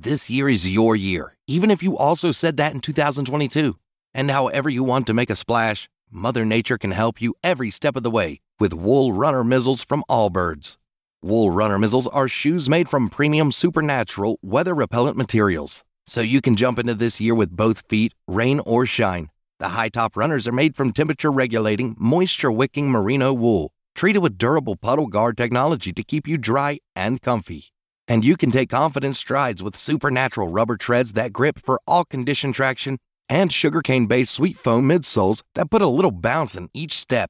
This year is your year, even if you also said that in 2022. And however you want to make a splash, Mother Nature can help you every step of the way with Wool Runner Mizzles from Allbirds. Wool Runner Mizzles are shoes made from premium supernatural weather-repellent materials, so you can jump into this year with both feet, rain or shine. The high-top runners are made from temperature-regulating, moisture-wicking merino wool, treated with durable puddle guard technology to keep you dry and comfy. And you can take confident strides with supernatural rubber treads that grip for all condition traction and sugarcane-based sweet foam midsoles that put a little bounce in each step.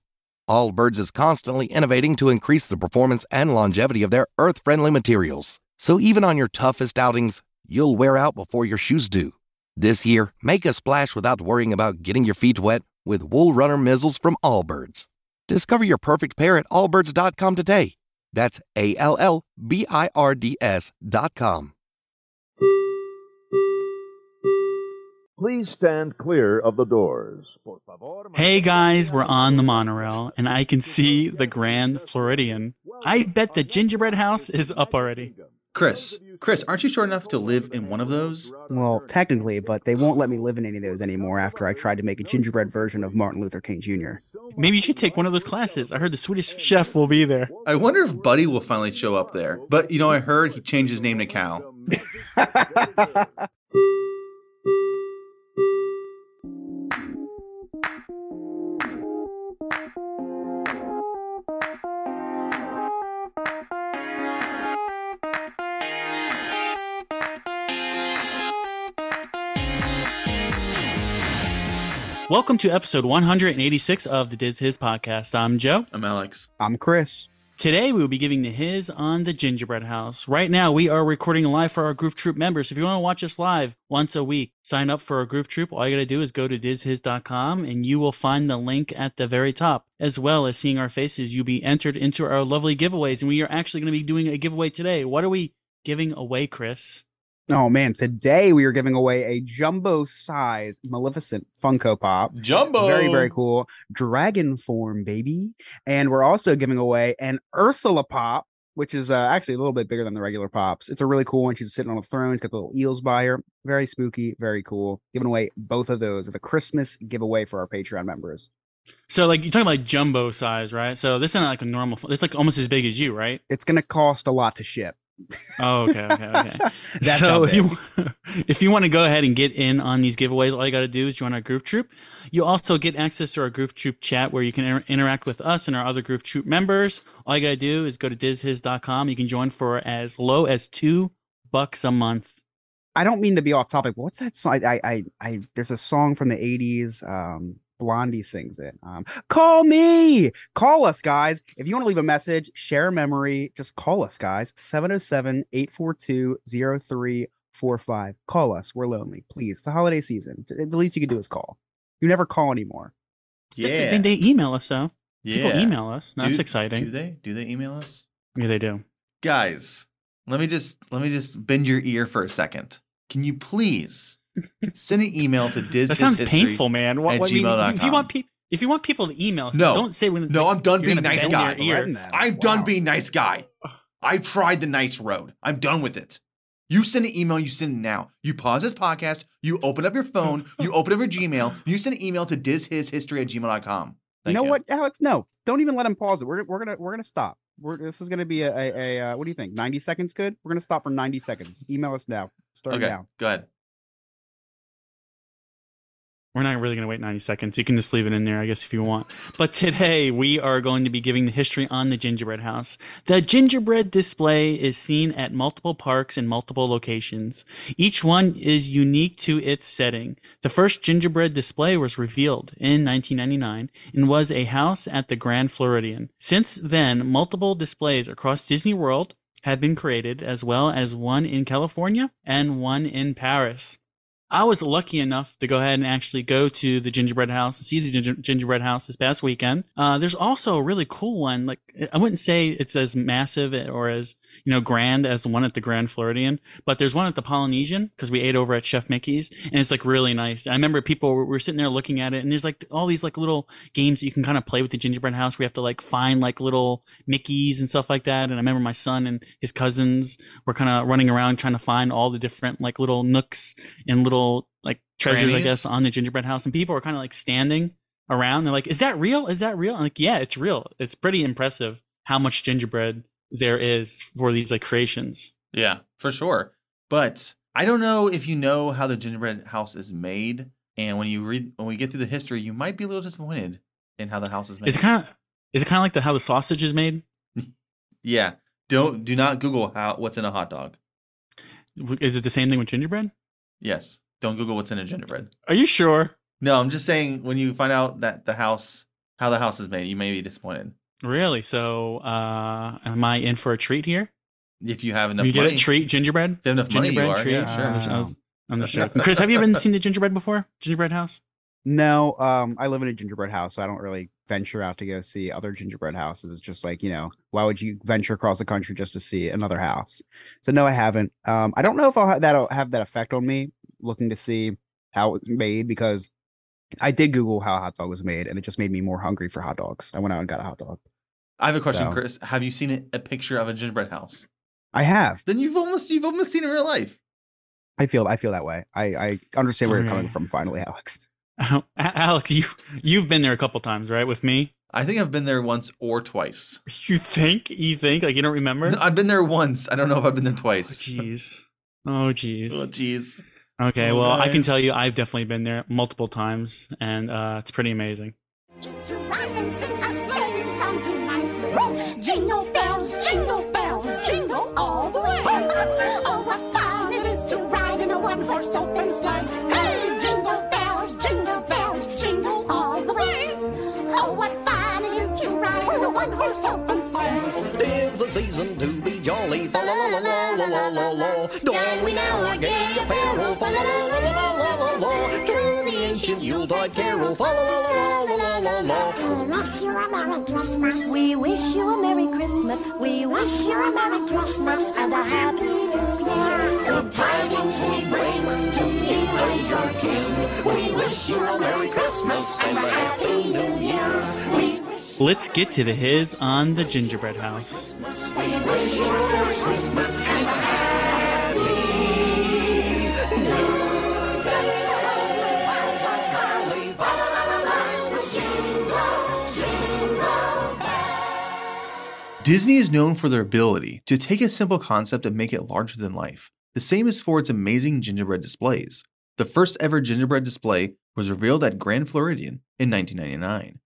Allbirds is constantly innovating to increase the performance and longevity of their earth-friendly materials, so even on your toughest outings, you'll wear out before your shoes do. This year, make a splash without worrying about getting your feet wet with Wool Runner Mizzles from Allbirds. Discover your perfect pair at allbirds.com today. That's ALLBIRDS.com. Please stand clear of the doors. Hey guys, we're on the monorail, and I can see the Grand Floridian. I bet the gingerbread house is up already. Chris, aren't you sure enough to live in one of those? Well, technically, but they won't let me live in any of those anymore after I tried to make a gingerbread version of Martin Luther King Jr. Maybe you should take one of those classes. I heard the Swedish chef will be there. I wonder if Buddy will finally show up there. But, you know, I heard he changed his name to Cal. Welcome to episode 186 of the Diz His podcast. I'm Joe. I'm Alex. I'm Chris. Today we will be giving the his on the gingerbread house. Right now we are recording live for our Groove Troop members. If you want to watch us live once a week, sign up for our Groove Troop. All you got to do is go to DizHis.com and you will find the link at the very top. As well as seeing our faces, you'll be entered into our lovely giveaways. And we are actually going to be doing a giveaway today. What are we giving away, Chris? Oh man, today we are giving away a jumbo-sized Maleficent Funko Pop. Jumbo! Very, very cool. Dragon form, baby. And we're also giving away an Ursula Pop, which is actually a little bit bigger than the regular Pops. It's a really cool one. She's sitting on a throne. She's got the little eels by her. Very spooky, very cool. Giving away both of those as a Christmas giveaway for our Patreon members. So, like, you're talking about jumbo size, right? So this isn't like a normal, it's like almost as big as you, right? It's going to cost a lot to ship. Okay. That's so if you want to go ahead and get in on these giveaways, all you got to do is join our Groove Troop. You also get access to our Groove Troop chat where you can interact with us and our other Groove Troop members. All you got to do is go to DizHis.com. You can join for as low as $2 a month. I don't mean to be off topic, but what's that song? I there's a song from the 80s. Blondie sings it. Call me! Call us, guys. If you want to leave a message, share a memory, just call us, guys. 707-842-0345. Call us. We're lonely. Please. It's the holiday season. The least you can do is call. You never call anymore. Yeah. Just, they email us, though. Yeah. People email us. That's exciting. Do they? Do they email us? Yeah, they do. Guys, let me just bend your ear for a second. Can you please... send an email to Diz. That sounds painful, man. What if you want people to email us, don't say when. No, I'm done being nice guy. I'm done being nice guy. I've tried the nice road. I'm done with it. You send an email. You send it now. You pause this podcast. You open up your phone. You open up your Gmail. You send an email to DizHisHistory@gmail.com. What, Alex? No, don't even let him pause it. We're gonna stop. This is gonna be a what do you think? 90 seconds, good. We're gonna stop for 90 seconds. Email us now. Start now. Go ahead. We're not really going to wait 90 seconds. You can just leave it in there, I guess, if you want. But today we are going to be giving the history on the gingerbread house. The gingerbread display is seen at multiple parks in multiple locations. Each one is unique to its setting. The first gingerbread display was revealed in 1999 and was a house at the Grand Floridian. Since then, multiple displays across Disney World have been created, as well as one in California and one in Paris. I was lucky enough to go ahead and actually go to the Gingerbread House and see the Gingerbread House this past weekend. There's also a really cool one. Like, I wouldn't say it's as massive or as, you know, grand as the one at the Grand Floridian, but there's one at the Polynesian because we ate over at Chef Mickey's, and it's like really nice. I remember people were sitting there looking at it, and there's like all these like little games that you can kind of play with the Gingerbread House. We have to like find like little Mickeys and stuff like that. And I remember my son and his cousins were kind of running around trying to find all the different like little nooks and little like treasures, I guess, on the Gingerbread House, and people are kind of like standing around. They're like, "Is that real? Is that real?" I'm like, "Yeah, it's real." It's pretty impressive how much gingerbread there is for these like creations. Yeah, for sure. But I don't know if you know how the Gingerbread House is made, and when we get through the history, you might be a little disappointed in how the house is made. Is it kind of like how the sausage is made? Yeah. Do not Google what's in a hot dog. Is it the same thing with gingerbread? Yes. Don't Google what's in a gingerbread. Are you sure? No, I'm just saying when you find out that how the house is made, you may be disappointed. Really? So am I in for a treat here? If you have enough money. You get a treat, gingerbread? If you have enough gingerbread money, you are. Treat. Yeah, sure. I'm not sure. Chris, have you ever seen the gingerbread before? Gingerbread house? No, I live in a gingerbread house, so I don't really venture out to go see other gingerbread houses. It's just like, you know, why would you venture across the country just to see another house? So no, I haven't. I don't know if that'll have that effect on me, looking to see how it's made, because I did Google how a hot dog was made, and it just made me more hungry for hot dogs. I went out and got a hot dog. I have a question, Chris. Have you seen a picture of a gingerbread house? I have. Then you've almost seen it in real life. I feel that way. I understand where you're coming from. Finally, Alex. Alex, you've been there a couple times, right? With me. I think I've been there once or twice. You think? Like, you don't remember? No, I've been there once. I don't know if I've been there twice. Oh, jeez. Okay, well, nice. I can tell you I've definitely been there multiple times, and it's pretty amazing. Jingle bells, jingle bells, jingle all the way. Oh, what fun it is to ride in a one-horse open sleigh. Hey, jingle bells, jingle all the way. Oh, what fun it is to ride in a one-horse open sleigh. 'Tis the season to be jolly, fa la la la la la la la. Don we now our gay apparel, fa la la la la la la. To the ancient Yuletide carol, fa la la la la la la. We wish you a Merry Christmas. We wish you a Merry Christmas. We wish you a Merry Christmas and a Happy New Year. Good tidings we bring to you and your king. We wish you a Merry Christmas and a Happy New Year. Let's get to the his on the Gingerbread House. Disney is known for their ability to take a simple concept and make it larger than life. The same is for its amazing gingerbread displays. The first ever gingerbread display was revealed at Grand Floridian in 1999.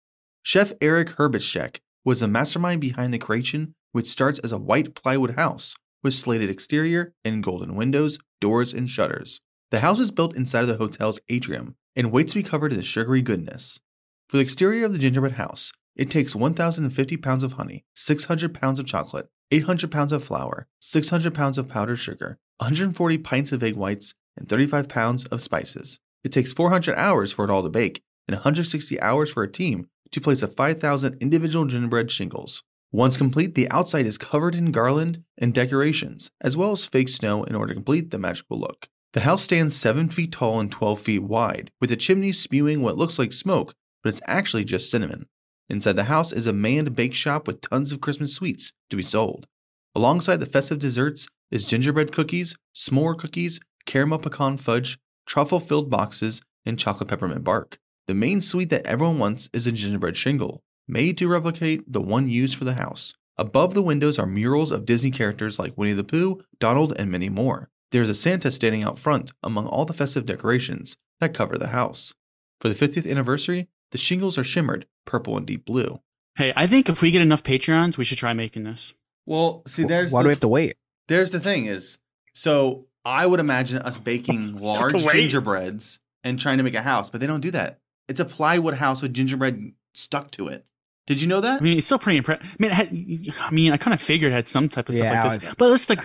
Chef Eric Herbitschek was the mastermind behind the creation, which starts as a white plywood house with slated exterior and golden windows, doors, and shutters. The house is built inside of the hotel's atrium and waits to be covered in sugary goodness. For the exterior of the gingerbread house, it takes 1,050 pounds of honey, 600 pounds of chocolate, 800 pounds of flour, 600 pounds of powdered sugar, 140 pints of egg whites, and 35 pounds of spices. It takes 400 hours for it all to bake and 160 hours for a team to place a 5,000 individual gingerbread shingles. Once complete, the outside is covered in garland and decorations, as well as fake snow in order to complete the magical look. The house stands 7 feet tall and 12 feet wide, with the chimney spewing what looks like smoke, but it's actually just cinnamon. Inside the house is a manned bake shop with tons of Christmas sweets to be sold. Alongside the festive desserts is gingerbread cookies, s'more cookies, caramel pecan fudge, truffle-filled boxes, and chocolate peppermint bark. The main sweet that everyone wants is a gingerbread shingle, made to replicate the one used for the house. Above the windows are murals of Disney characters like Winnie the Pooh, Donald, and many more. There is a Santa standing out front among all the festive decorations that cover the house. For the 50th anniversary, the shingles are shimmered, purple and deep blue. Hey, I think if we get enough Patreons, we should try making this. Well, see, why do we have to wait? There's the thing is, so I would imagine us baking large gingerbreads and trying to make a house, but they don't do that. It's a plywood house with gingerbread stuck to it. Did you know that? I mean, it's still pretty impressive. I mean, I kind of figured it had some type of stuff like this. But it's like,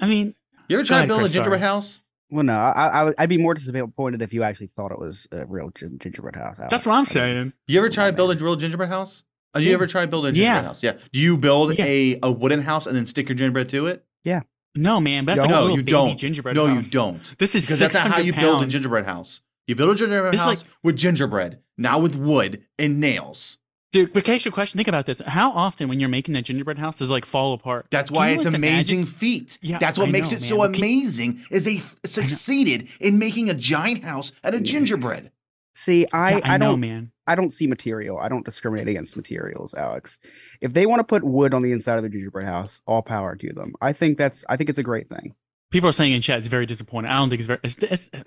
I mean, you ever try to build a gingerbread house? Well, no, I'd be more disappointed if you actually thought it was a real gingerbread house. That's what I'm saying. You ever try to build a real gingerbread house? Do you ever try to build a gingerbread house? Yeah. Do you build a wooden house and then stick your gingerbread to it? Yeah. No, man. That's like a little baby gingerbread house. No, you don't. This is 600 pounds. Because that's not how you build a gingerbread house. You build a gingerbread house with gingerbread, not with wood and nails. Dude, but case your question, think about this. How often when you're making a gingerbread house does it like fall apart? That's why it's an amazing feat. Yeah, that's what makes it so amazing is they succeeded in making a giant house out of gingerbread. See, I don't see material. I don't discriminate against materials, Alex. If they want to put wood on the inside of the gingerbread house, all power to them. I think it's a great thing. People are saying in chat it's very disappointing. I don't think it's very.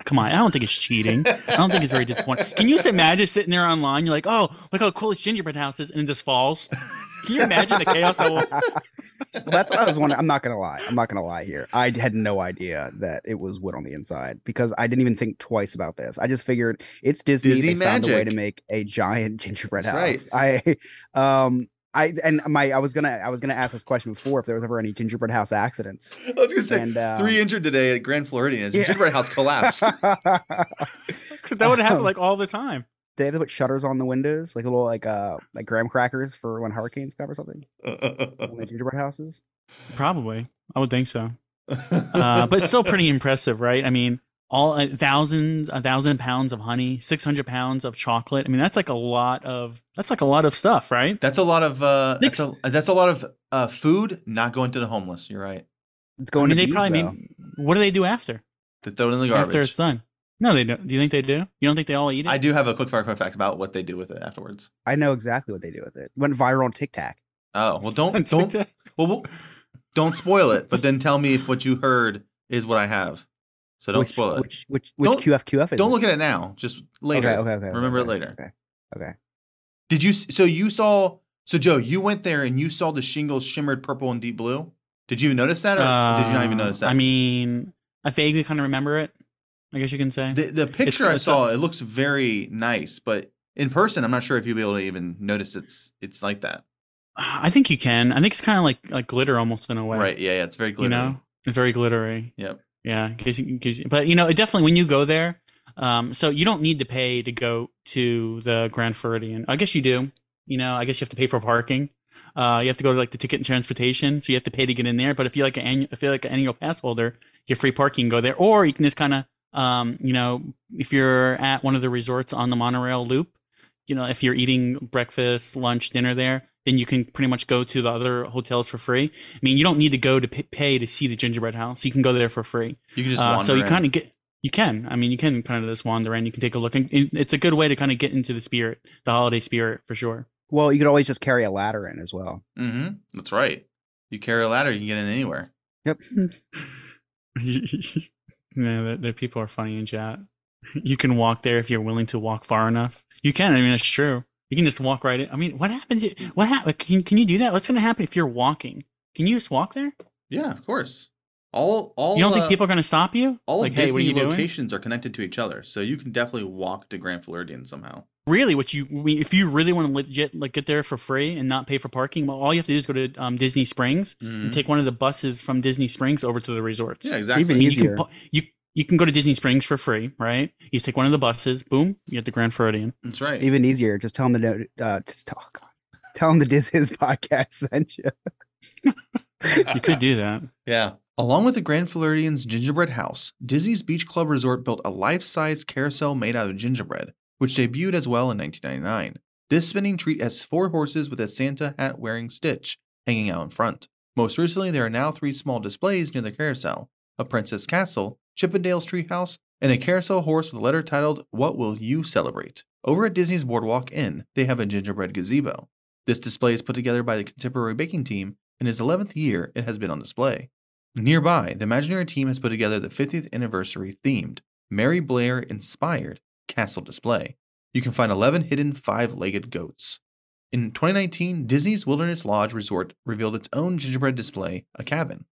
Come on, I don't think it's cheating. I don't think it's very disappointing. Can you just imagine sitting there online? You're like, oh, look how cool this gingerbread house is, and it just falls. Can you imagine the chaos? Well, that's what I was wondering. I'm not gonna lie. I'm not gonna lie here. I had no idea that it was wood on the inside because I didn't even think twice about this. I just figured it's Disney magic. Found a way to make a giant gingerbread house. Right. I was gonna ask this question before if there was ever any gingerbread house accidents. I was gonna say 3 injured today at Grand Floridian. His gingerbread house collapsed. Because that would happen like all the time. They have to put shutters on the windows, like little like graham crackers for when hurricanes come or something. Gingerbread houses. Probably, I would think so. But it's still pretty impressive, right? I mean, all 1,000 pounds of honey, 600 pounds of chocolate. I mean, that's like a lot of stuff, right? That's a lot of that's a lot of food not going to the homeless. You're right. It's going to bees, though. What do they do after? They throw it in the garbage after it's done. No, they don't. Do you think they do? You don't think they all eat it? I do have a quick fact about what they do with it afterwards. I know exactly what they do with it. Went viral on TikTok. Oh well, don't spoil it. But then tell me if what you heard is what I have. So don't spoil it. Which QF is? Don't look at it now. Just later. Okay. Remember it later. Okay. Did you? So Joe, you went there and you saw the shingles shimmered purple and deep blue. Did you even notice that, or did you not even notice that? I mean, I vaguely kind of remember it. I guess you can say the picture I saw. It looks very nice, but in person, I'm not sure if you'll be able to even notice it's like that. I think you can. I think it's kind of like glitter almost in a way. Right. Yeah. It's very glittery. You know, it's very glittery. Yep. Yeah, but you know, it definitely when you go there, so you don't need to pay to go to the Grand Floridian. I guess you do. You know, I guess you have to pay for parking. You have to go to like the ticket and transportation, so you have to pay to get in there. But if you're like an annual pass holder, you get free parking. Go there, or you can just kind of, you know, if you're at one of the resorts on the monorail loop, you know, if you're eating breakfast, lunch, dinner there, then you can pretty much go to the other hotels for free. I mean, you don't need to go to pay to see the gingerbread house. You can go there for free. You can just wander in. You can kind of just wander in. You can take a look. And it's a good way to kind of get into the spirit, the holiday spirit for sure. Well, you could always just carry a ladder in as well. Mm-hmm. That's right. You carry a ladder, you can get in anywhere. Yep. No, the people are funny in chat. You can walk there if you're willing to walk far enough. You can. I mean, it's true. You can just walk right in. I mean, what happens? Can you do that? What's going to happen if you're walking? Can you just walk there? Yeah, of course. You don't think people are going to stop you? All like, Disney locations are connected to each other, so you can definitely walk to Grand Floridian somehow. Really, if you really want to legit like get there for free and not pay for parking, well, all you have to do is go to Disney Springs and take one of the buses from Disney Springs over to the resorts. Yeah, exactly. Even easier. You can go to Disney Springs for free, right? You just take one of the buses, boom, you get the Grand Floridian. That's right. Even easier. Just tell them tell them the Diz His podcast sent you. You could do that. Yeah. Along with the Grand Floridian's gingerbread house, Disney's Beach Club Resort built a life-size carousel made out of gingerbread, which debuted as well in 1999. This spinning treat has 4 horses with a Santa hat-wearing Stitch hanging out in front. Most recently, there are now 3 small displays near the carousel: a Princess Castle, Chippendale's Treehouse, and a carousel horse with a letter titled, "What Will You Celebrate?" Over at Disney's Boardwalk Inn, they have a gingerbread gazebo. This display is put together by the Contemporary baking team, and in its 11th year, it has been on display. Nearby, the Imagineering team has put together the 50th anniversary-themed, Mary Blair-inspired castle display. You can find 11 hidden 5-legged goats. In 2019, Disney's Wilderness Lodge Resort revealed its own gingerbread display, a cabin.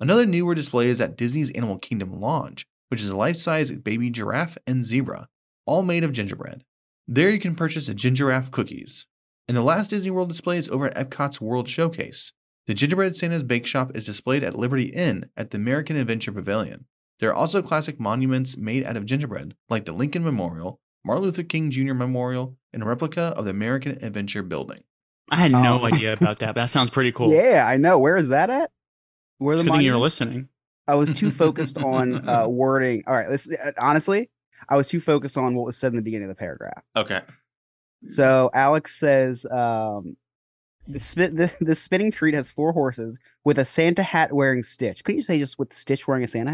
Another newer display is at Disney's Animal Kingdom Lounge, which is a life-size baby giraffe and zebra, all made of gingerbread. There you can purchase gingerbread cookies. And the last Disney World display is over at Epcot's World Showcase. The Gingerbread Santa's Bake Shop is displayed at Liberty Inn at the American Adventure Pavilion. There are also classic monuments made out of gingerbread, like the Lincoln Memorial, Martin Luther King Jr. Memorial, and a replica of the American Adventure building. I had no idea about that. But that sounds pretty cool. Yeah, I know. Where is that at? Where the monuments? You're listening. I was too focused on wording. All right. Honestly, I was too focused on what was said in the beginning of the paragraph. Okay. So Alex says, the spinning treat has four horses with a Santa hat wearing Stitch. Couldn't you say just with Stitch wearing a Santa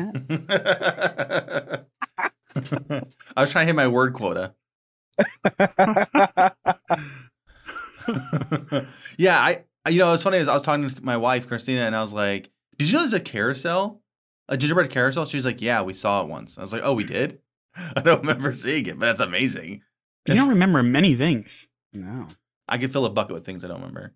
hat? I was trying to hit my word quota. Yeah, it's funny, is I was talking to my wife, Christina, and I was like, did you know there's a carousel? A gingerbread carousel? She's like, yeah, we saw it once. I was like, oh, we did? I don't remember seeing it, but that's amazing. You don't remember many things. No. I could fill a bucket with things I don't remember.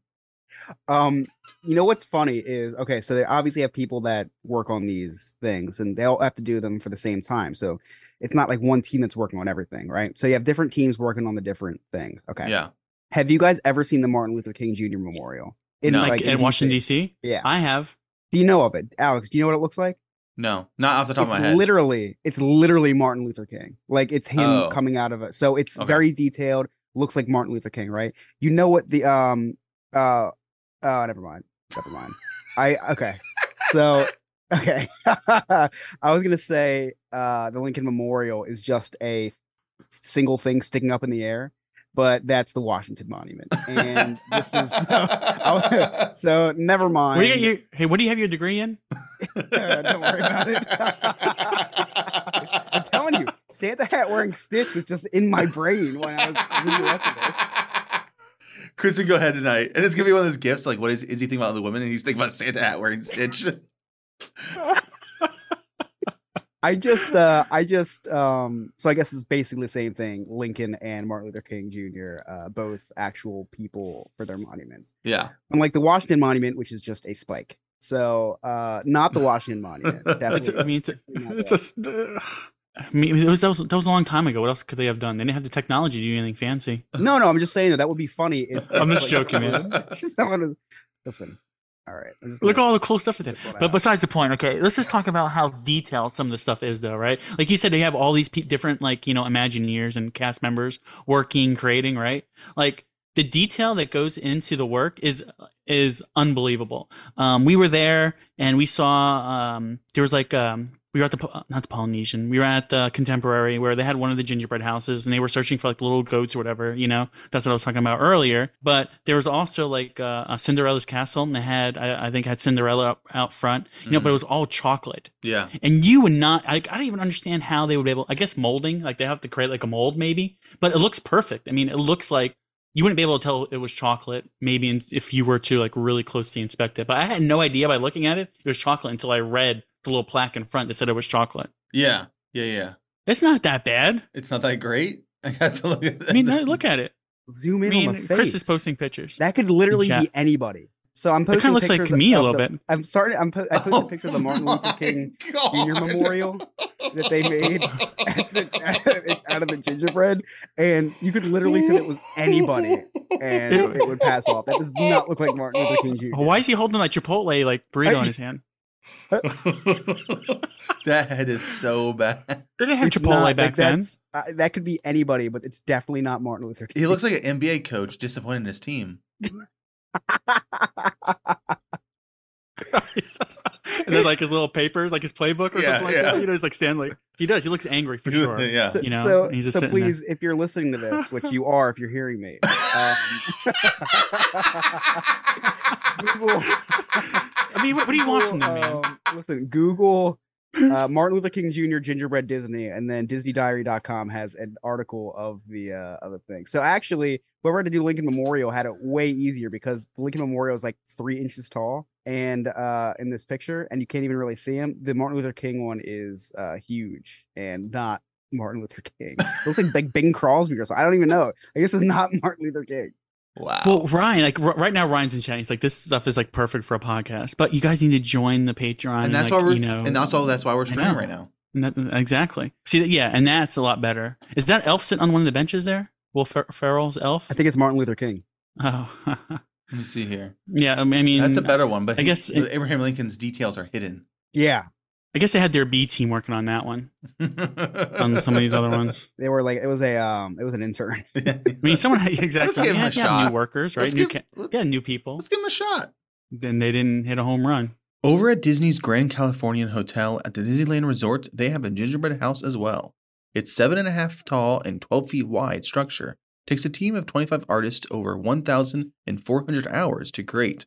You know what's funny is, okay, so they obviously have people that work on these things, and they all have to do them for the same time. So it's not like one team that's working on everything, right? So you have different teams working on the different things. Okay. Yeah. Have you guys ever seen the Martin Luther King Jr. Memorial? In Washington, D.C.? Yeah. I have. Do you know of it? Alex, do you know what it looks like? No, not off the top of my head. It's literally Martin Luther King. Like, it's him coming out of it. So it's very detailed. Looks like Martin Luther King, right? You know what the never mind. I was gonna say the Lincoln Memorial is just a single thing sticking up in the air, but that's the Washington Monument. And this is so never mind. What do you have your degree in? Don't worry about it. I'm telling you, Santa hat wearing Stitch was just in my brain when I was reading the rest of this. Chris can go ahead tonight, and it's gonna be one of those gifts. Like, what is he thinking about other women, and he's thinking about Santa hat wearing Stitch. So I guess it's basically the same thing. Lincoln and Martin Luther King Jr., both actual people for their monuments. Yeah. Unlike the Washington Monument, which is just a spike. So not the Washington Monument. Definitely. That was a long time ago. What else could they have done? They didn't have the technology to do anything fancy. No. I'm just saying that would be funny. I'm just joking. Listen. All right. Look at all the cool stuff with it. But besides the point, okay, let's just talk about how detailed some of the stuff is, though, right? Like you said, they have all these different, Imagineers and cast members working, creating, right? Like, the detail that goes into the work is unbelievable. We were there and we saw we were at the Polynesian. We were at the Contemporary, where they had one of the gingerbread houses, and they were searching for the little goats or whatever, that's what I was talking about earlier. But there was also Cinderella's castle, and they had, I think Cinderella out front, but it was all chocolate. Yeah. And you would not, I don't even understand how they would be able, I guess molding, like they have to create a mold maybe, but it looks perfect. I mean, it looks like you wouldn't be able to tell it was chocolate maybe if you were to really closely inspect it. But I had no idea by looking at it, it was chocolate until I read the little plaque in front that said it was chocolate. Yeah. It's not that bad. It's not that great. I got to look at that. I mean, look at it. Zoom in on the face. Chris is posting pictures. That could literally be anybody. So I'm posting. It kind of looks like me a little bit. I posted pictures of the Martin Luther King Jr. Memorial that they made out of the gingerbread, and you could literally say it was anybody, and it would pass off. That does not look like Martin Luther King Jr. Why is he holding a Chipotle burrito on his hand? That head is so bad. They didn't have Chipotle back then. That could be anybody, but it's definitely not Martin Luther King. He looks like an NBA coach disappointed in his team. And there's his little papers, his playbook or something that. He's Stanley. He does. He looks angry for sure. Yeah. So please, if you're listening to this, which you are, if you're hearing me, Google. I mean, what do you want from them, man? Listen, Google Martin Luther King Jr. Gingerbread Disney, and then DisneyDiary.com has an article of the thing. So actually, whoever had to do Lincoln Memorial had it way easier, because Lincoln Memorial is 3 inches tall, and in this picture, and you can't even really see him. The Martin Luther King one is huge and not Martin Luther King. It looks like Bing Crosby or something. I don't even know. I guess it's not Martin Luther King. Wow. Well, Ryan, right now, Ryan's in chat. He's this stuff is perfect for a podcast. But you guys need to join the Patreon, and that's why we're streaming right now. And exactly. See, yeah, and that's a lot better. Is that elf sitting on one of the benches there? Will Ferrell's elf? I think it's Martin Luther King. Oh, let me see here. Yeah, I mean, that's a better one. But I guess Abraham Lincoln's details are hidden. Yeah, I guess they had their B team working on that one. On some of these other ones, they were like, it was an intern. I mean, someone had, exactly. Let's give them a shot. New workers, right? New people. Let's give them a shot. Then they didn't hit a home run. Over at Disney's Grand Californian Hotel at the Disneyland Resort, they have a gingerbread house as well. It's 7.5 tall and 12 feet wide structure. Takes a team of 25 artists over 1,400 hours to create.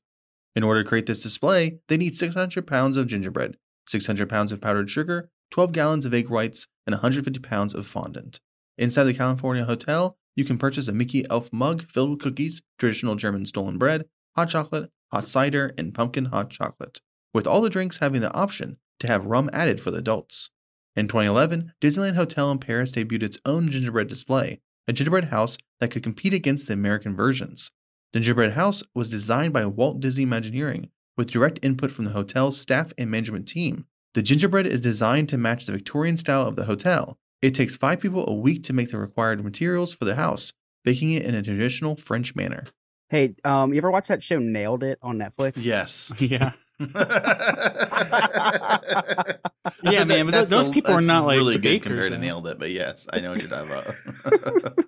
In order to create this display, they need 600 pounds of gingerbread, 600 pounds of powdered sugar, 12 gallons of egg whites, and 150 pounds of fondant. Inside the California Hotel, you can purchase a Mickey Elf mug filled with cookies, traditional German stolen bread, hot chocolate, hot cider, and pumpkin hot chocolate, with all the drinks having the option to have rum added for the adults. In 2011, Disneyland Hotel in Paris debuted its own gingerbread display, a gingerbread house that could compete against the American versions. The gingerbread house was designed by Walt Disney Imagineering, with direct input from the hotel's staff and management team. The gingerbread is designed to match the Victorian style of the hotel. It takes 5 people a week to make the required materials for the house, baking it in a traditional French manner. Hey, you ever watch that show Nailed It on Netflix? Yes. Yeah. Yeah, man, but those people are not like really good compared to Nailed It, but yes, I know what you're talking about.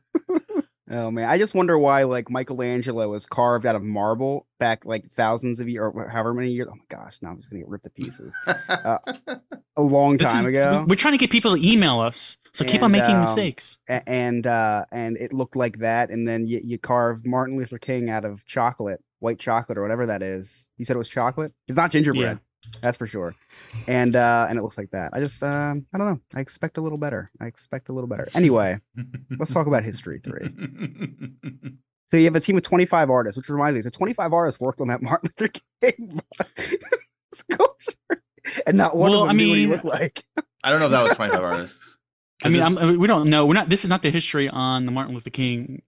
Oh man, I just wonder why like Michelangelo was carved out of marble back like thousands of years or however many years. Oh my gosh, now I'm just gonna get ripped to pieces. A long time ago. We're trying to get people to email us, so keep on making mistakes. And it looked like that, and then you carved Martin Luther King out of chocolate, white chocolate or whatever that is. You said it was chocolate. It's not gingerbread. Yeah. That's for sure. And it looks like that. I just, I don't know. I expect a little better. Anyway, let's talk about History 3. So you have a team of 25 artists, which reminds me, so 25 artists worked on that Martin Luther King sculpture. And not one of them knew what he looked like. I don't know if that was 25 artists. We don't know. This is not the history on the Martin Luther King,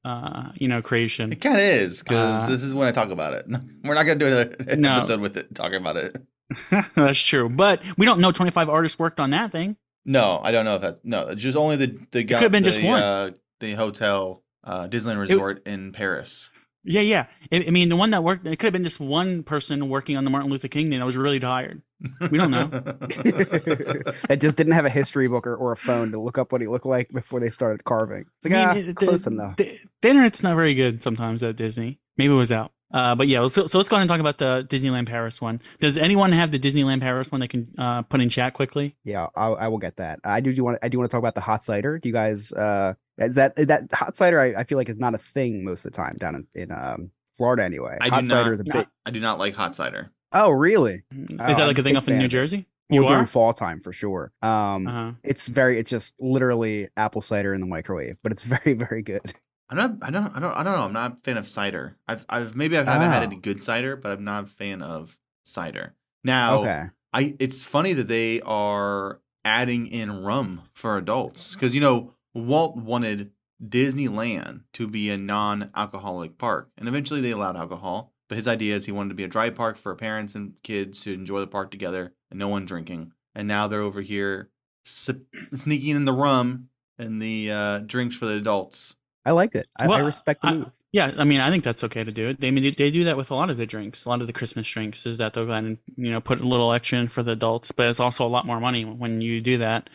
creation. It kind of is, because this is when I talk about it. We're not going to do another episode with it talking about it. That's true, but we don't know 25 artists worked on that thing. No, I don't know if that. No, just only the guy. Could have been just one. The hotel, Disneyland Resort in Paris. Yeah, yeah. I mean, the one that worked. It could have been just one person working on the Martin Luther King thing that was really tired. We don't know. That just didn't have a history book or a phone to look up what he looked like before they started carving. It's like, close enough. The internet's not very good sometimes at Disney. Maybe it was out. But yeah, so let's go ahead and talk about the Disneyland Paris one. Does anyone have the Disneyland Paris one they can put in chat quickly? Yeah, I will get that. I do want to talk about the hot cider. Do you guys? Is that hot cider? I feel like is not a thing most of the time down in Florida anyway. I do not like hot cider. Oh really? Is that like a thing up in New Jersey? During fall time for sure. It's just literally apple cider in the microwave, but it's very very good. I don't know. I'm not a fan of cider. I haven't had any good cider, but I'm not a fan of cider. Now, okay. It's funny that they are adding in rum for adults because, Walt wanted Disneyland to be a non-alcoholic park, and eventually they allowed alcohol. But his idea is he wanted to be a dry park for parents and kids to enjoy the park together and no one drinking. And now they're over here sneaking in the rum and the drinks for the adults. I like it. I respect the move. Yeah, I mean, I think that's okay to do it. I mean, they do that with a lot of the drinks, a lot of the Christmas drinks, is that they'll go ahead and put a little extra in for the adults, but it's also a lot more money when you do that.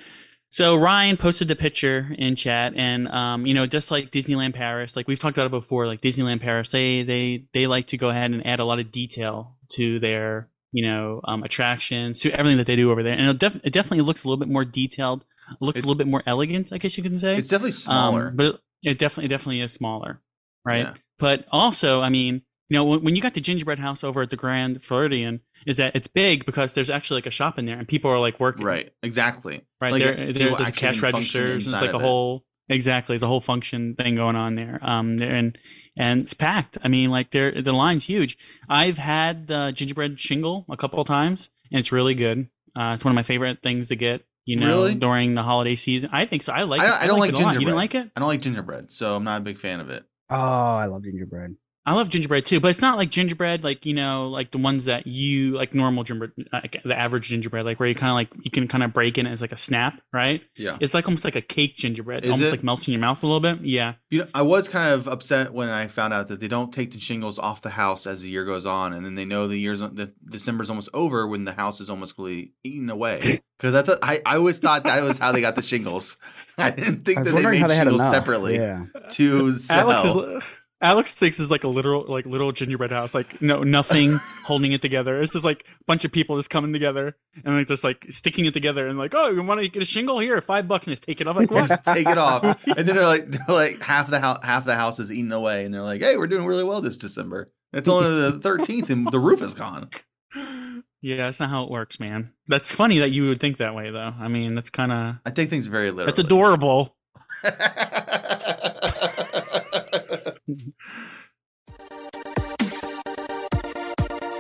So Ryan posted the picture in chat, and just like Disneyland Paris, like we've talked about it before, like Disneyland Paris, they like to go ahead and add a lot of detail to their attractions, to everything that they do over there, and it definitely looks a little bit more detailed, looks a little bit more elegant, I guess you can say. It's definitely smaller, but It definitely is smaller, right? Yeah. But also, I mean, when you got the gingerbread house over at the Grand Floridian, is that it's big because there's actually like a shop in there and people are like working. Right, exactly. Right, like there's cash registers and it's like a whole, exactly, there's a whole function thing going on there. And it's packed. I mean, like the line's huge. I've had the gingerbread shingle a couple of times and it's really good. It's one of my favorite things to get. Really? During the holiday season. I think so. I like it. I don't like gingerbread. You don't like it? I don't like gingerbread, so I'm not a big fan of it. Oh, I love gingerbread. I love gingerbread too, but it's not like gingerbread, like, you know, like the ones that you like normal gingerbread, like the average gingerbread, like where you kind of like, you can kind of break in as like a snap, right? Yeah. It's like almost like a cake gingerbread. Is almost it? Like melts in your mouth a little bit. Yeah. You know, I was kind of upset when I found out that they don't take the shingles off the house as the year goes on. And then they know the year's, the December's almost over when the house is almost completely eaten away. Because I thought, I always thought that was how they got the shingles. I didn't think that they made shingles separately to sell. Alex thinks is like a literal, like little gingerbread house, like no, nothing holding it together. It's just like a bunch of people just coming together and like just like sticking it together and like, oh, you want to get a shingle here, $5, and just take it off. Like, what? Just take it off. And then they're like half the house is eaten away, and they're like, hey, we're doing really well this December. It's only the 13th, and the roof is gone. Yeah, that's not how it works, man. That's funny that you would think that way, though. I mean, that's kind of. I take things very literally. That's adorable.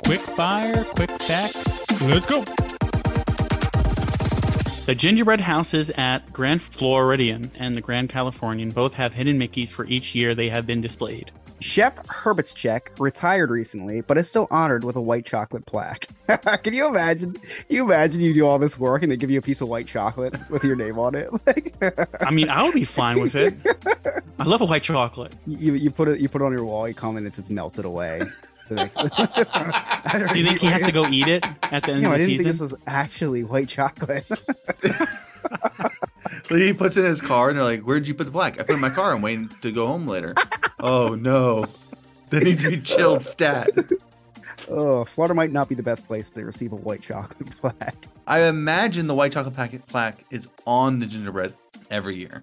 Quick fire, quick facts. Let's go. The gingerbread houses at Grand Floridian and the Grand Californian both have hidden Mickeys for each year they have been displayed. Chef Herbitschek retired recently, but is still honored with a white chocolate plaque. Can you imagine? You do all this work and they give you a piece of white chocolate with your name on it. I mean, I would be fine with it. I love a white chocolate. You put it on your wall. You come and it's just melted away. Do you think he has to go eat it at the end of the season? I didn't think this was actually white chocolate. He puts it in his car and they're like, where'd you put the plaque? I put it in my car. I'm waiting to go home later. Oh, no. That needs to be chilled stat. Oh, Florida might not be the best place to receive a white chocolate plaque. I imagine the white chocolate plaque is on the gingerbread every year.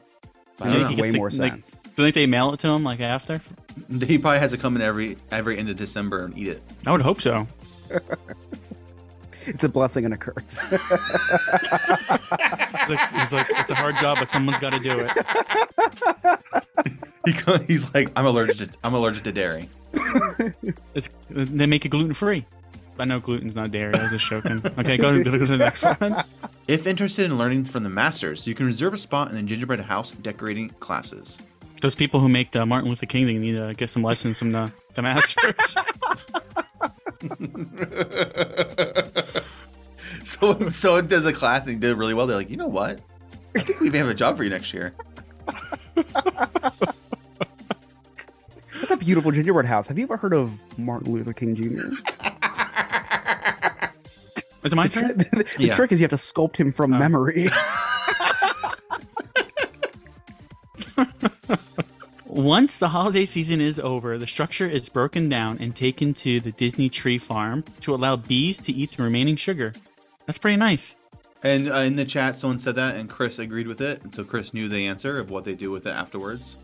That makes way more sense. Do you think they mail it to him like after? He probably has to come in every end of December and eat it. I would hope so. It's a blessing and a curse. He's like, it's a hard job, but someone's got to do it. He's like, I'm allergic to dairy. They make it gluten free. I know gluten's not dairy. I was just joking. Okay, go to the next one. If interested in learning from the masters, you can reserve a spot in the gingerbread house decorating classes. Those people who make the Martin Luther King, they need to get some lessons from the masters. So it does a class and did really well. They're like, you know what? I think we may have a job for you next year. That's a beautiful gingerbread house. Have you ever heard of Martin Luther King Jr.? Is it my turn? The trick is you have to sculpt him from memory. Once the holiday season is over, the structure is broken down and taken to the Disney tree farm to allow bees to eat the remaining sugar. That's pretty nice. And in the chat, someone said that, and Chris agreed with it. And so Chris knew the answer of what they do with it afterwards.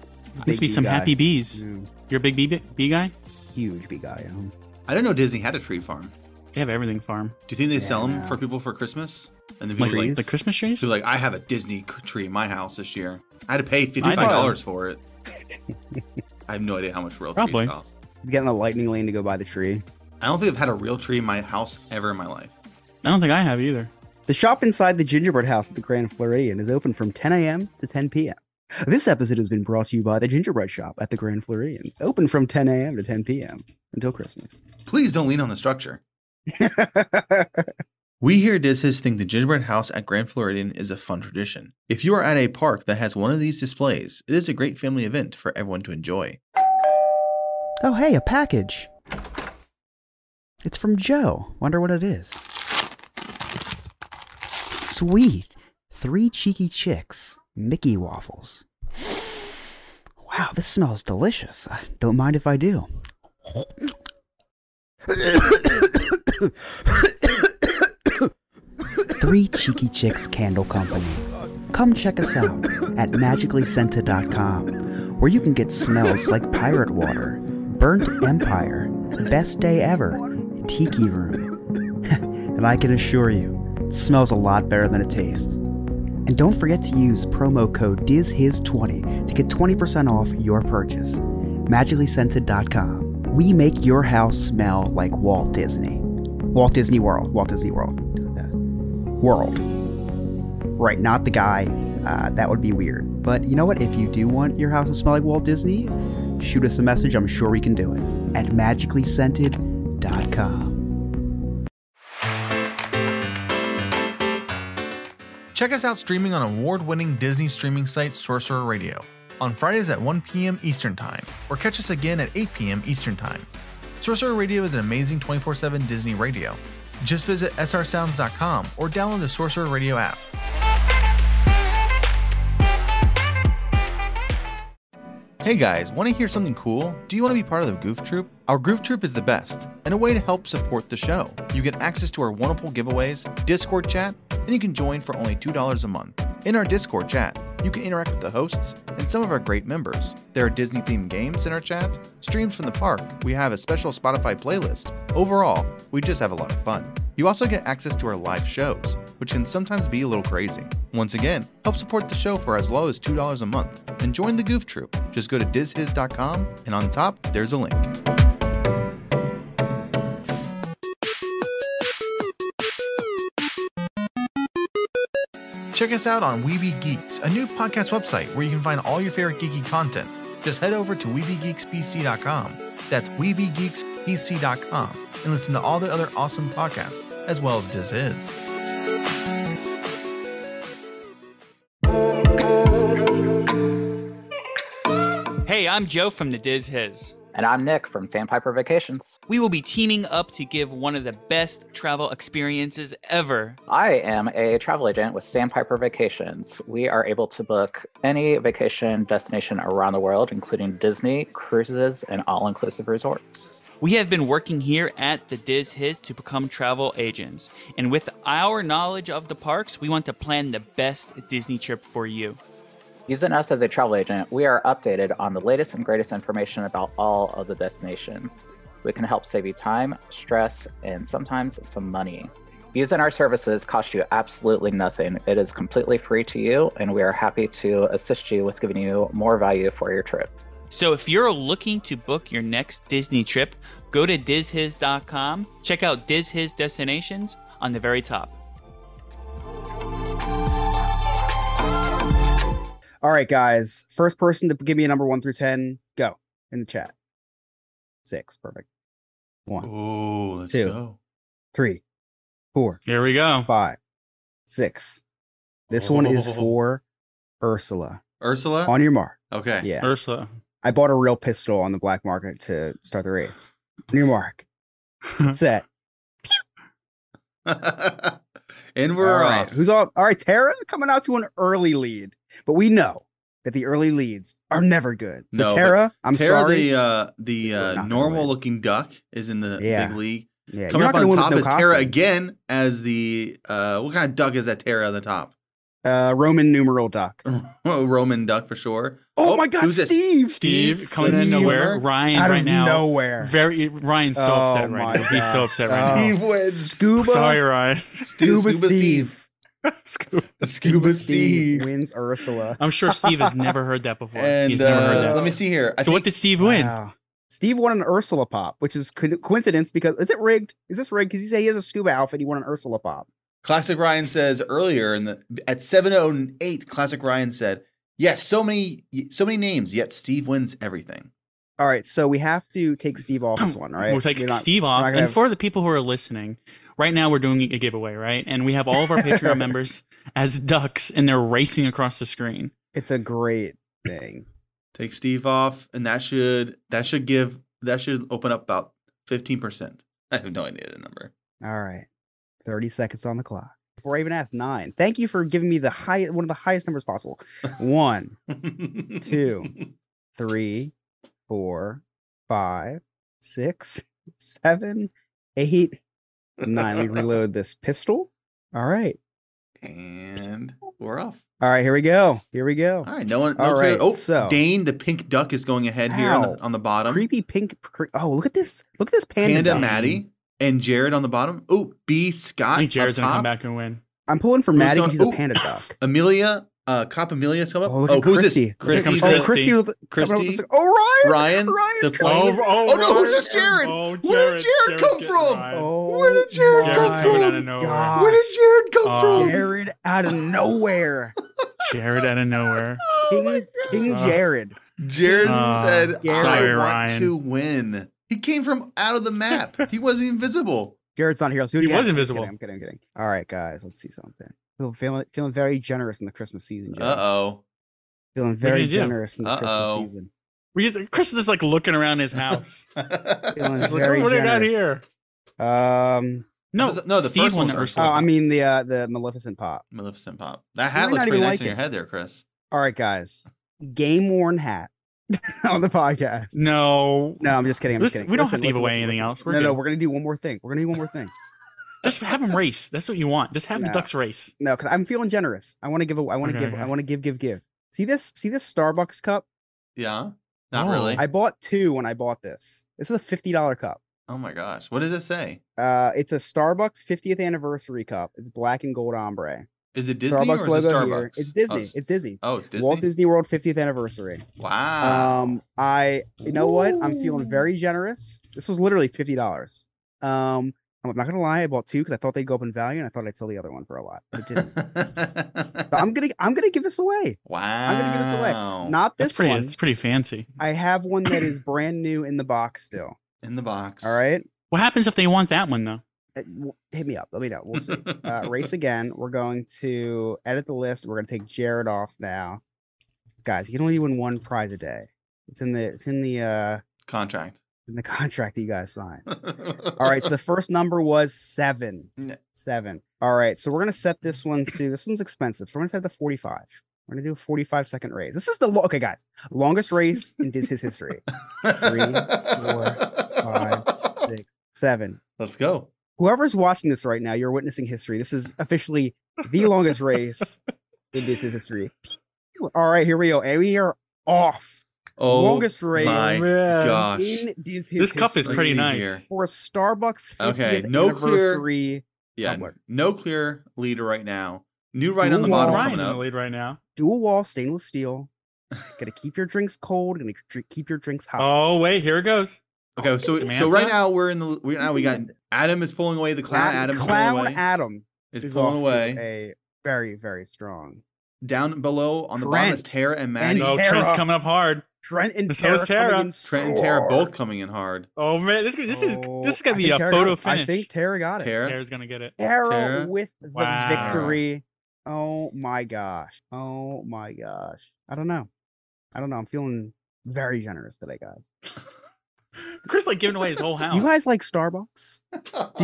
Must be some happy bees. Mm. You're a big bee guy? Huge bee guy. I didn't know Disney had a tree farm. They have everything farm. Do you think they sell them for people for Christmas? And the people like the Christmas trees? They're like, I have a Disney tree in my house this year. I had to pay $55 for it. I have no idea how much real trees cost. You get in a lightning lane to go buy the tree. I don't think I've had a real tree in my house ever in my life. I don't think I have either. The shop inside the gingerbread house at the Grand Floridian is open from 10 a.m. to 10 p.m. This episode has been brought to you by the gingerbread shop at the Grand Floridian, open from 10 a.m. to 10 p.m. until Christmas. Please don't lean on the structure. We here at Diz's think the gingerbread house at Grand Floridian is a fun tradition. If you are at a park that has one of these displays, it is a great family event for everyone to enjoy. Oh, hey, a package. It's from Joe. Wonder what it is. Sweet. 3 cheeky chicks. Mickey waffles. Wow, this smells delicious. I don't mind if I do. Three Cheeky Chicks Candle Company. Come check us out at magicallyscented.com, where you can get smells like pirate water, burnt empire, best day ever, tiki room. And I can assure you, it smells a lot better than it tastes. And don't forget to use promo code DizHiz20 to get 20% off your purchase. magicallyscented.com. We make your house smell like Walt Disney. Walt Disney World. Walt Disney World. World. Right, not the guy. That would be weird. But you know what? If you do want your house to smell like Walt Disney, shoot us a message. I'm sure we can do it. At magicallyscented.com. Check us out streaming on award-winning Disney streaming site Sorcerer Radio on Fridays at 1 p.m. Eastern Time, or catch us again at 8 p.m. Eastern Time. Sorcerer Radio is an amazing 24/7 Disney radio. Just visit srsounds.com or download the Sorcerer Radio app. Hey guys, want to hear something cool? Do you want to be part of the Goof Troop? Our Goof Troop is the best, and a way to help support the show. You get access to our wonderful giveaways, Discord chat, and you can join for only $2 a month. In our Discord chat, you can interact with the hosts and some of our great members. There are Disney-themed games in our chat, streams from the park, we have a special Spotify playlist. Overall, we just have a lot of fun. You also get access to our live shows, which can sometimes be a little crazy. Once again, help support the show for as low as $2 a month and join the Goof Troop. Just go to DizHiz.com and on top, there's a link. Check us out on WeBeGeeks, a new podcast website where you can find all your favorite geeky content. Just head over to WeBeGeeksPC.com. That's WeBeGeeksPC.com and listen to all the other awesome podcasts as well as DizHiz. Hey, I'm Joe from the Diz Hiz. And I'm Nick from Sandpiper Vacations. We will be teaming up to give one of the best travel experiences ever. I am a travel agent with Sandpiper Vacations. We are able to book any vacation destination around the world, including Disney, cruises, and all-inclusive resorts. We have been working here at the Diz Hiz to become travel agents. And with our knowledge of the parks, we want to plan the best Disney trip for you. Using us as a travel agent, we are updated on the latest and greatest information about all of the destinations. We can help save you time, stress, and sometimes some money. Using our services costs you absolutely nothing. It is completely free to you, and we are happy to assist you with giving you more value for your trip. So if you're looking to book your next Disney trip, go to DizHiz.com, check out DizHiz Destinations on the very top. All right, guys. First person to give me a number 1 through 10, go in the chat. 6, perfect. 1. Ooh, let's 2, go. 3, 4. Here we go. 5, 6. This one is for Ursula. Ursula? On your mark. Okay. Yeah. Ursula. I bought a real pistol on the black market to start the race. On your mark. Set. And we're all off. Right. Who's all? All right, Tara coming out to an early lead. But we know that the early leads are never good. So no, Tara, I'm Tara, sorry. The normal-looking duck is in the big league. Yeah. Coming up on top is Tara again as the what kind of duck is that Tara on the top? Roman numeral duck. Roman duck for sure. Oh my God, Steve! Steve coming in nowhere. Ryan out right now. Nowhere. Ryan's so upset right now. He's so upset right now. Steve wins. Scuba. Sorry, Ryan. Scuba Steve. Scuba Steve wins Ursula. I'm sure Steve has never heard that before. And he's never heard that. Let me see here. So what did Steve win? Wow. Steve won an Ursula Pop, which is coincidence because is it rigged? Is this rigged? Because he said he has a scuba outfit. He won an Ursula Pop. Classic Ryan says earlier at 7:08. Classic Ryan said, "Yes, so many names, yet Steve wins everything." All right, so we have to take Steve off this one, right? We'll take Steve off. And for the people who are listening, right now we're doing a giveaway, right? And we have all of our Patreon members as ducks, and they're racing across the screen. It's a great thing. Take Steve off, and that should open up about 15%. I have no idea the number. All right, 30 seconds on the clock. Before I even ask, 9. Thank you for giving me one of the highest numbers possible. 1, 2, 3. 4, 5, 6, 7, 8, 9. We reload this pistol. All right. And we're off. All right, here we go. All right, no one. Oh, so Dane, the pink duck is going ahead here on the bottom. Creepy pink. Oh, look at this. Look at this panda Maddie and Jared on the bottom. Oh, B Scott. I think Jared's going to come back and win. I'm pulling for Maddie because he's a panda duck. Amelia. Cop Amelia's come up. Oh, who's Christy. This? Christy. Oh, Ryan. No, who's this? Jared. Oh, Where did Jared come from? Where did Jared come from? Jared out of nowhere. Jared out of nowhere. King Jared. Jared said, "I want to win." He came from out of the map. He wasn't even visible. Jared's not here. So he was invisible. I'm kidding. All right, guys, let's see something. Feeling very generous in the Christmas season. Uh oh. Feeling very generous in the Christmas season. Chris is like looking around his house. Feeling very generous. What out here? No, the first one. Ursula. Oh, I mean the Maleficent Pop. That hat looks pretty nice in your head there, Chris. All right, guys. Game worn hat on the podcast. No, I'm just kidding. We don't have to give away anything else. No, we're gonna do one more thing. Just have them race. That's what you want. Just have the ducks race. No, because I'm feeling generous. I want to give. I want to give. See this? See this Starbucks cup? Yeah. Not really. I bought two when I bought this. This is a $50 cup. Oh my gosh! What does it say? It's a Starbucks 50th anniversary cup. It's black and gold ombre. Is it Disney Starbucks or is it Starbucks? Here. It's Disney. It's Disney. Oh, it's Disney. Walt Disney World 50th anniversary. Wow. You know what? I'm feeling very generous. This was literally $50. I'm not gonna lie, I bought two because I thought they'd go up in value, and I thought I'd sell the other one for a lot. It didn't. So I'm gonna give this away. Wow. I'm gonna give this away. Not this one. It's pretty fancy. I have one that is brand new in the box still. In the box. All right. What happens if they want that one though? Hit me up. Let me know. We'll see. Race again. We're going to edit the list. We're going to take Jared off now, guys. You can only win one prize a day. It's in the contract. In the contract that you guys signed. All right. So the first number was 7. No. 7. All right. So we're going to set this one to. This one's expensive. So we're going to set it to 45. We're going to do a 45-second race. This is the okay, guys. Longest race in Disney's history. 3, 4, 5, 6, 7. Let's go. Whoever's watching this right now, you're witnessing history. This is officially the longest race in Disney's history. All right, here we go. And we are off. Oh, longest race. My gosh. In Disney's history. This cup is pretty nice. For a Starbucks 50th anniversary. Yeah, no clear leader right now. New right on the bottom. Ryan's in the lead right now. Dual wall, stainless steel. Gonna keep your drinks cold. Gonna keep your drinks hot. Oh, wait, here it goes. Okay, so right now we got Adam is pulling away. The clown Adam is pulling away. A very, very strong. Down below on the bottom is Tara and Maddie. Oh, Trent's coming up hard. Trent and Tara both coming in hard. Oh man, this is gonna be a photo finish. I think Tara got it. Tara's gonna get it. Tara with the victory. Oh my gosh. Oh my gosh. I don't know. I'm feeling very generous today, guys. Chris like giving away his whole house. Do you guys like Starbucks? Out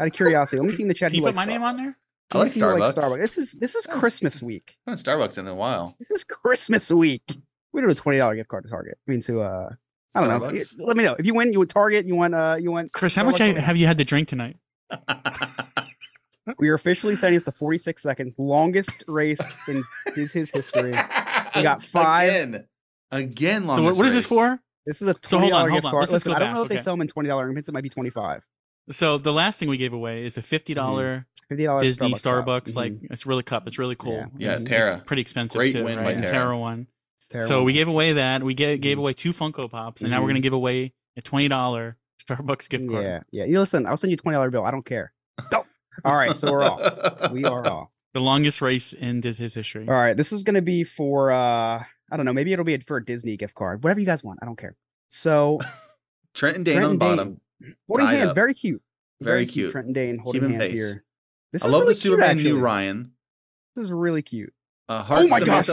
of curiosity, let me see in the chat. Can you put my name on there? I like Starbucks. This is Christmas week. I haven't had Starbucks in a while. This is Christmas week. We did a $20 gift card to Target. I mean to I don't know. Let me know if you win. You want Target? You want Chris? How much have you had to drink tonight? We are officially setting this to 46 seconds. Longest race in Disney's history. We got 5. Again longest race. So what is this for? This is a $20 gift card. Listen, I don't know if they sell them in $20 increments. It might be $25. So the last thing we gave away is a $50 Disney Starbucks. Like it's really cup. It's really cool. Yeah, Tara. It's pretty expensive. Great win by Tara. Tara won. So we gave away that. We gave away 2 Funko Pops. And now we're going to give away a $20 Starbucks gift card. Yeah. You listen, I'll send you a $20 bill. I don't care. Don't. All right, so we're off. We are off. The longest race in Disney's history. All right, this is going to be for, I don't know, maybe it'll be for a Disney gift card. Whatever you guys want, I don't care. So, Trent and Dane on the bottom. Holding hands, very cute. Very cute. Trent and Dane holding hands here. I love the Superman new Ryan. This is really cute. Oh my gosh,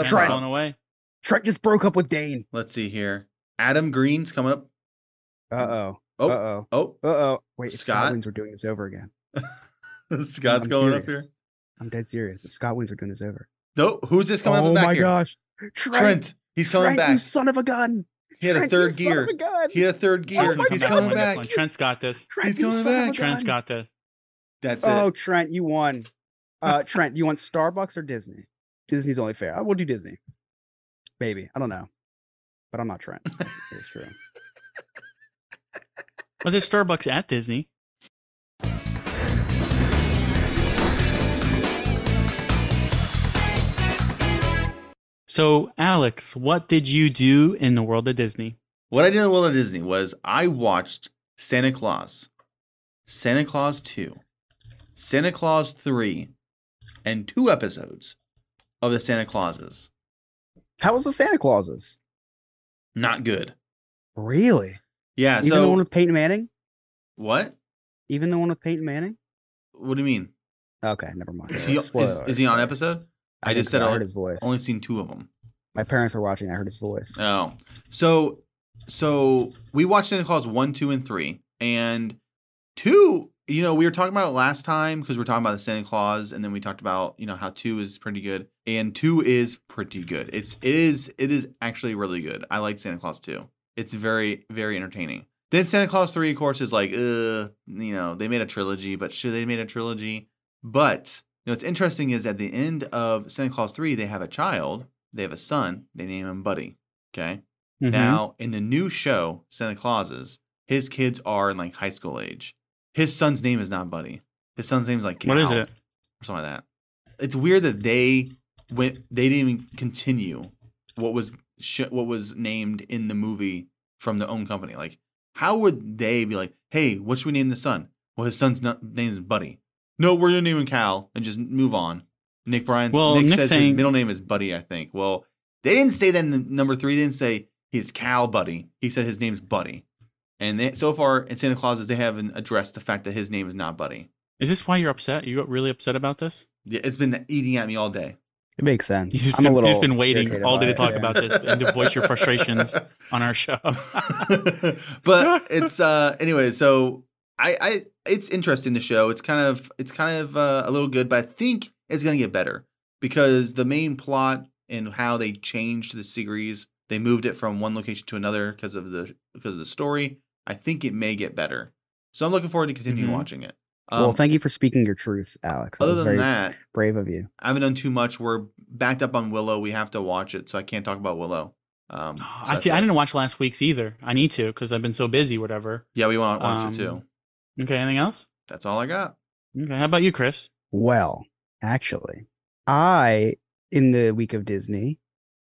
Trent just broke up with Dane. Let's see here. Adam Green's coming up. Uh-oh. Wait, Scott wins. We're doing this over again. Scott's going serious. Up here. I'm dead serious. Scott wins. We're doing this over. No, who's this coming up back here? Oh my gosh, Trent! He's coming back. You son of a gun! He had a third gear. He had a third gear. He's coming back. Trent's got this. He's coming back. Trent's got this. That's it. Oh, Trent, you won. Trent, you want Starbucks or Disney? Disney's only fair. I will do Disney. Baby, I don't know, but I'm not Trent. It's true. Well, there's Starbucks at Disney. So, Alex, what did you do in the world of Disney? What I did in the world of Disney was I watched Santa Claus, Santa Claus 2, Santa Claus 3, and 2 episodes of The Santa Clauses. How was The Santa Clauses? Not good. Really? Yeah. Even the one with Peyton Manning? What? Even the one with Peyton Manning? What do you mean? Okay, never mind. Is he on episode? I just said I heard his voice. Only seen 2 of them. My parents were watching. I heard his voice. Oh, so we watched Santa Claus 1, 2, and 3, and 2. You know, we were talking about it last time because we're talking about the Santa Claus, and then we talked about how 2 is pretty good, and 2 is pretty good. It is actually really good. I like Santa Claus 2. It's very, very entertaining. Then Santa Claus 3, of course, is like, they made a trilogy, but should they made a trilogy? But what's interesting is at the end of Santa Claus 3, they have a child. They have a son. They name him Buddy. Okay. Mm-hmm. Now, in the new show, Santa Clauses, his kids are in like high school age. His son's name is not Buddy. His son's name is like Cal. What is it? Or something like that. It's weird that they didn't even continue what was named in the movie from their own company. Like, how would they be like, hey, what should we name the son? Well, his son's name is Buddy. No, we're going to name him Cal and just move on. Nick says his middle name is Buddy, I think. Well, they didn't say that in number 3. They didn't say he's Cal Buddy. He said his name's Buddy. And so far in Santa Clauses, they haven't addressed the fact that his name is not Buddy. Is this why you're upset? You got really upset about this? Yeah, it's been eating at me all day. It makes sense. He's been waiting all day to talk about this and to voice your frustrations on our show. But it's anyway. So I it's interesting, the show. It's kind of a little good, but I think it's gonna get better because the main plot and how they changed the series, they moved it from one location to another because of the story. I think it may get better. So I'm looking forward to continuing watching it. Well, thank you for speaking your truth, Alex. Other than that, brave of you. I haven't done too much. We're backed up on Willow. We have to watch it, so I can't talk about Willow. I didn't watch last week's either. I need to because I've been so busy, whatever. Yeah, we want to watch it too. Okay, anything else? That's all I got. Okay, how about you, Chris? Well, actually, I, in the week of Disney,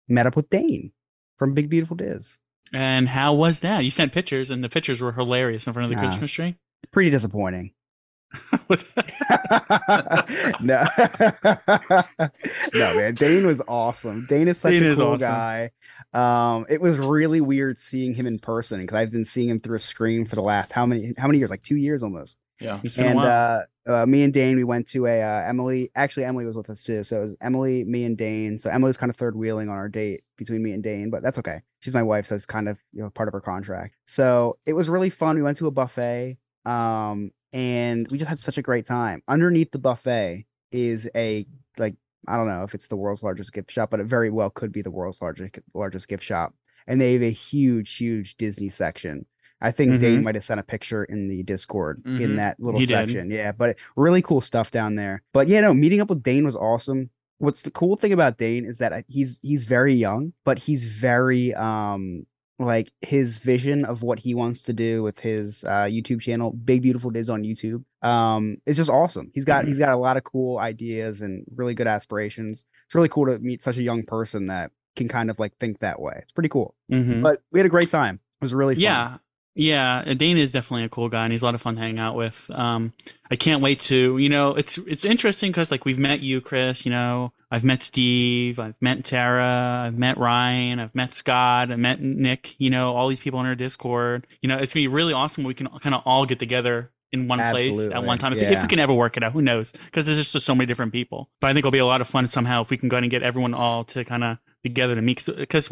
met up with Dane from Big Beautiful Diz. And how was that? You sent pictures, and the pictures were hilarious in front of the Christmas tree. Pretty disappointing. No. No, man, Dane was awesome. Dane is such a cool guy. It was really weird seeing him in person because I've been seeing him through a screen for the last how many years, like 2 years almost. Yeah, it's been a while. Me and Dane, we went to a Emily. Actually, Emily was with us too, so it was Emily, me, and Dane. So Emily was kind of third wheeling on our date between me and Dane, but that's okay. She's my wife, so it's kind of part of her contract. So it was really fun. We went to a buffet. And we just had such a great time. Underneath the buffet is I don't know if it's the world's largest gift shop, but it very well could be the world's largest gift shop. And they have a huge, huge Disney section. I think Dane might have sent a picture in the Discord in that little section. Yeah, but really cool stuff down there. But yeah, no, meeting up with Dane was awesome. What's the cool thing about Dane is that he's very young, but he's very like his vision of what he wants to do with his YouTube channel, Big Beautiful Diz on YouTube, it's just awesome. He's got a lot of cool ideas and really good aspirations. It's really cool to meet such a young person that can kind of like think that way. It's pretty cool. But we had a great time. It was really fun. Yeah, Dane is definitely a cool guy, and he's a lot of fun hanging out with. I can't wait to it's interesting because like we've met you, Chris, I've met Steve, I've met Tara, I've met Ryan, I've met Scott, I've met Nick, all these people on our Discord. It's going to be really awesome when we can kind of all get together in one place at one time. If we can ever work it out, who knows? Because there's just so many different people. But I think it'll be a lot of fun somehow if we can go ahead and get everyone all to kind of together to meet. Because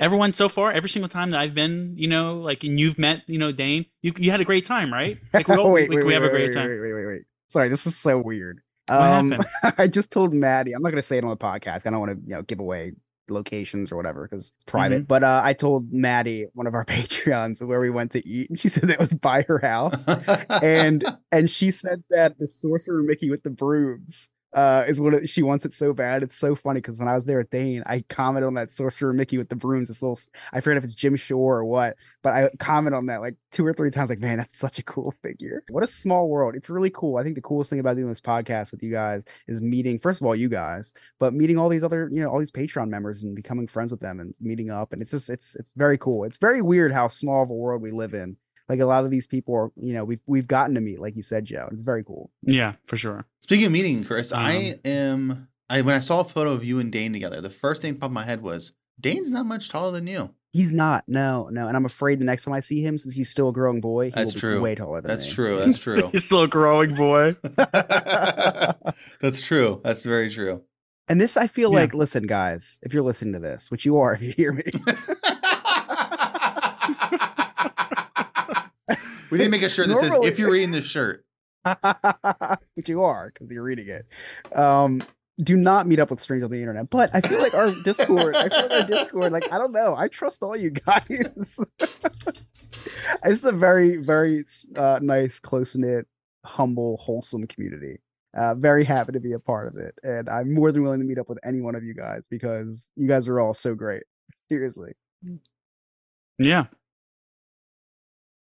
everyone so far, every single time that I've been, and you've met, Dane, you had a great time, right? Like, we have a great time. Wait. Sorry, this is so weird. I just told Maddie, I'm not going to say it on the podcast. I don't want to, give away locations or whatever because it's private. But I told Maddie, one of our Patreons, where we went to eat, and she said that was by her house. and she said that the Sorcerer Mickey with the brooms is what she wants it so bad. It's so funny because when I was there with Dane, I commented on that Sorcerer Mickey with the brooms. This little, I forget if it's Jim Shore or what, but I comment on that like 2 or 3 times. Like, man, that's such a cool figure. What a small world. It's really cool. I think the coolest thing about doing this podcast with you guys is meeting, first of all, you guys, but meeting all these other, all these Patreon members and becoming friends with them and meeting up. And it's very cool. It's very weird how small of a world we live in. like a lot of these people are, you know, we've gotten to meet, like you said, Joe. It's very cool. Yeah, for sure. Speaking of meeting, Chris, when I saw a photo of you and Dane together, the first thing that popped in my head was Dane's not much taller than you. He's not. No. And I'm afraid the next time I see him, since he's still a growing boy, he will be way taller than me. That's true. He's still a growing boy. That's true. That's very true. And this, I feel like, listen, guys, if you're listening to this, which you are, if you hear me. We need to make a shirt that says, if you're reading this shirt. Which you are, because you're reading it. Do not meet up with strangers on the internet. But I feel like our Discord, like, I don't know. I trust all you guys. It's a very, very nice, close-knit, humble, wholesome community. Very happy to be a part of it. And I'm more than willing to meet up with any one of you guys because you guys are all so great. Seriously. Yeah.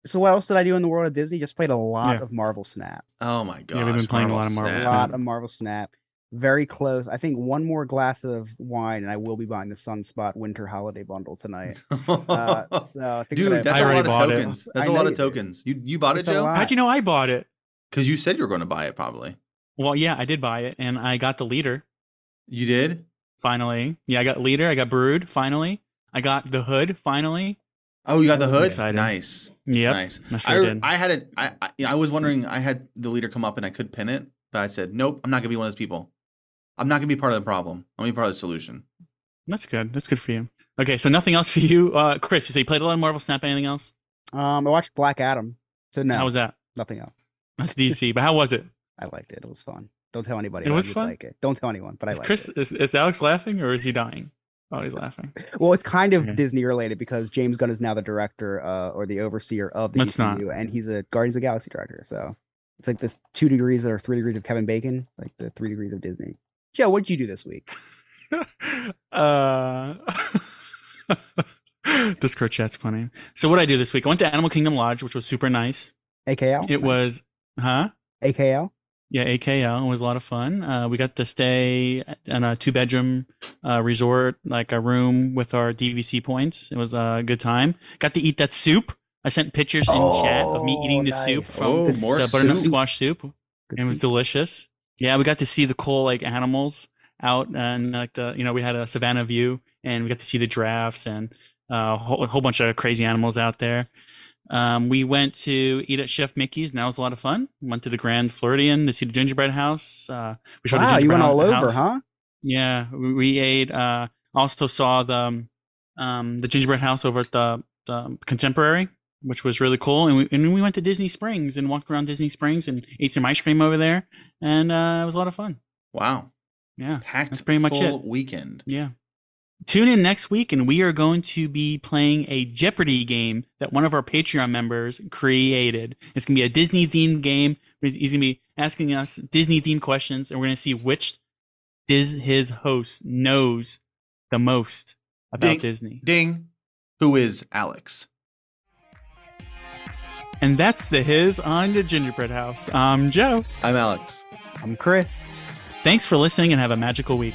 So what else did I do in the world of Disney? Just played a lot of Marvel Snap. Oh, my God. Yeah, we've been playing a lot of Marvel Snap. Very close. I think one more glass of wine and I will be buying the Sunspot Winter Holiday Bundle tonight. So I think Dude, that's a lot of tokens. That's a lot of tokens. You bought it, Joe? How'd you know I bought it? Because you said you were going to buy it, probably. Well, yeah, I did buy it, and I got the leader. You did? Finally. Yeah, I got leader. I got Brood, finally. I got the hood, finally. Oh, you got the hood? Excited. Nice. Yep. Nice. I sure did. I had it. I was wondering, I had the leader come up, and I could pin it, but I said, nope, I'm not going to be one of those people. I'm not going to be part of the problem. I'm going to be part of the solution. That's good. That's good for you. Okay, so nothing else for you. Chris, so you played a lot of Marvel Snap. Anything else? I watched Black Adam. So no. How was that? Nothing else. That's DC, but how was it? I liked it. It was fun. Don't tell anybody. It was fun? Like it. Don't tell anyone, but I liked it. Is Alex laughing or is he dying? Oh, he's laughing. Well, it's kind of Disney related because James Gunn is now the director or the overseer of the DCU, and he's a Guardians of the Galaxy director. So it's like this 2 degrees or 3 degrees of Kevin Bacon, like the 3 degrees of Disney. Joe, what did you do this week? Discord chat's funny. So what I do this week, I went to Animal Kingdom Lodge, which was super nice. AKL? It was. AKL? Yeah, AKL. It was a lot of fun. We got to stay in a 2-bedroom resort, like a room with our DVC points. It was a good time. Got to eat that soup. I sent pictures in chat of me eating the soup from the butternut squash soup. It was delicious. Yeah, we got to see the cool like animals out, and like we had a savannah view, and we got to see the giraffes and a whole bunch of crazy animals out there. We went to eat at Chef Mickey's, and that was a lot of fun. Went to the Grand Floridian to see the gingerbread house. We showed the gingerbread house. Wow, you went all over, huh? Yeah, we ate. Also saw the gingerbread house over at the Contemporary, which was really cool. And we went to Disney Springs and walked around Disney Springs and ate some ice cream over there, and it was a lot of fun. Wow. Yeah, that's pretty much it. Weekend. Yeah. Tune in next week, and we are going to be playing a Jeopardy game that one of our Patreon members created. It's going to be a Disney-themed game. He's going to be asking us Disney-themed questions, and we're going to see which his host knows the most about Disney. Ding. Who is Alex? And that's the His on the Gingerbread House. I'm Joe. I'm Alex. I'm Chris. Thanks for listening, and have a magical week.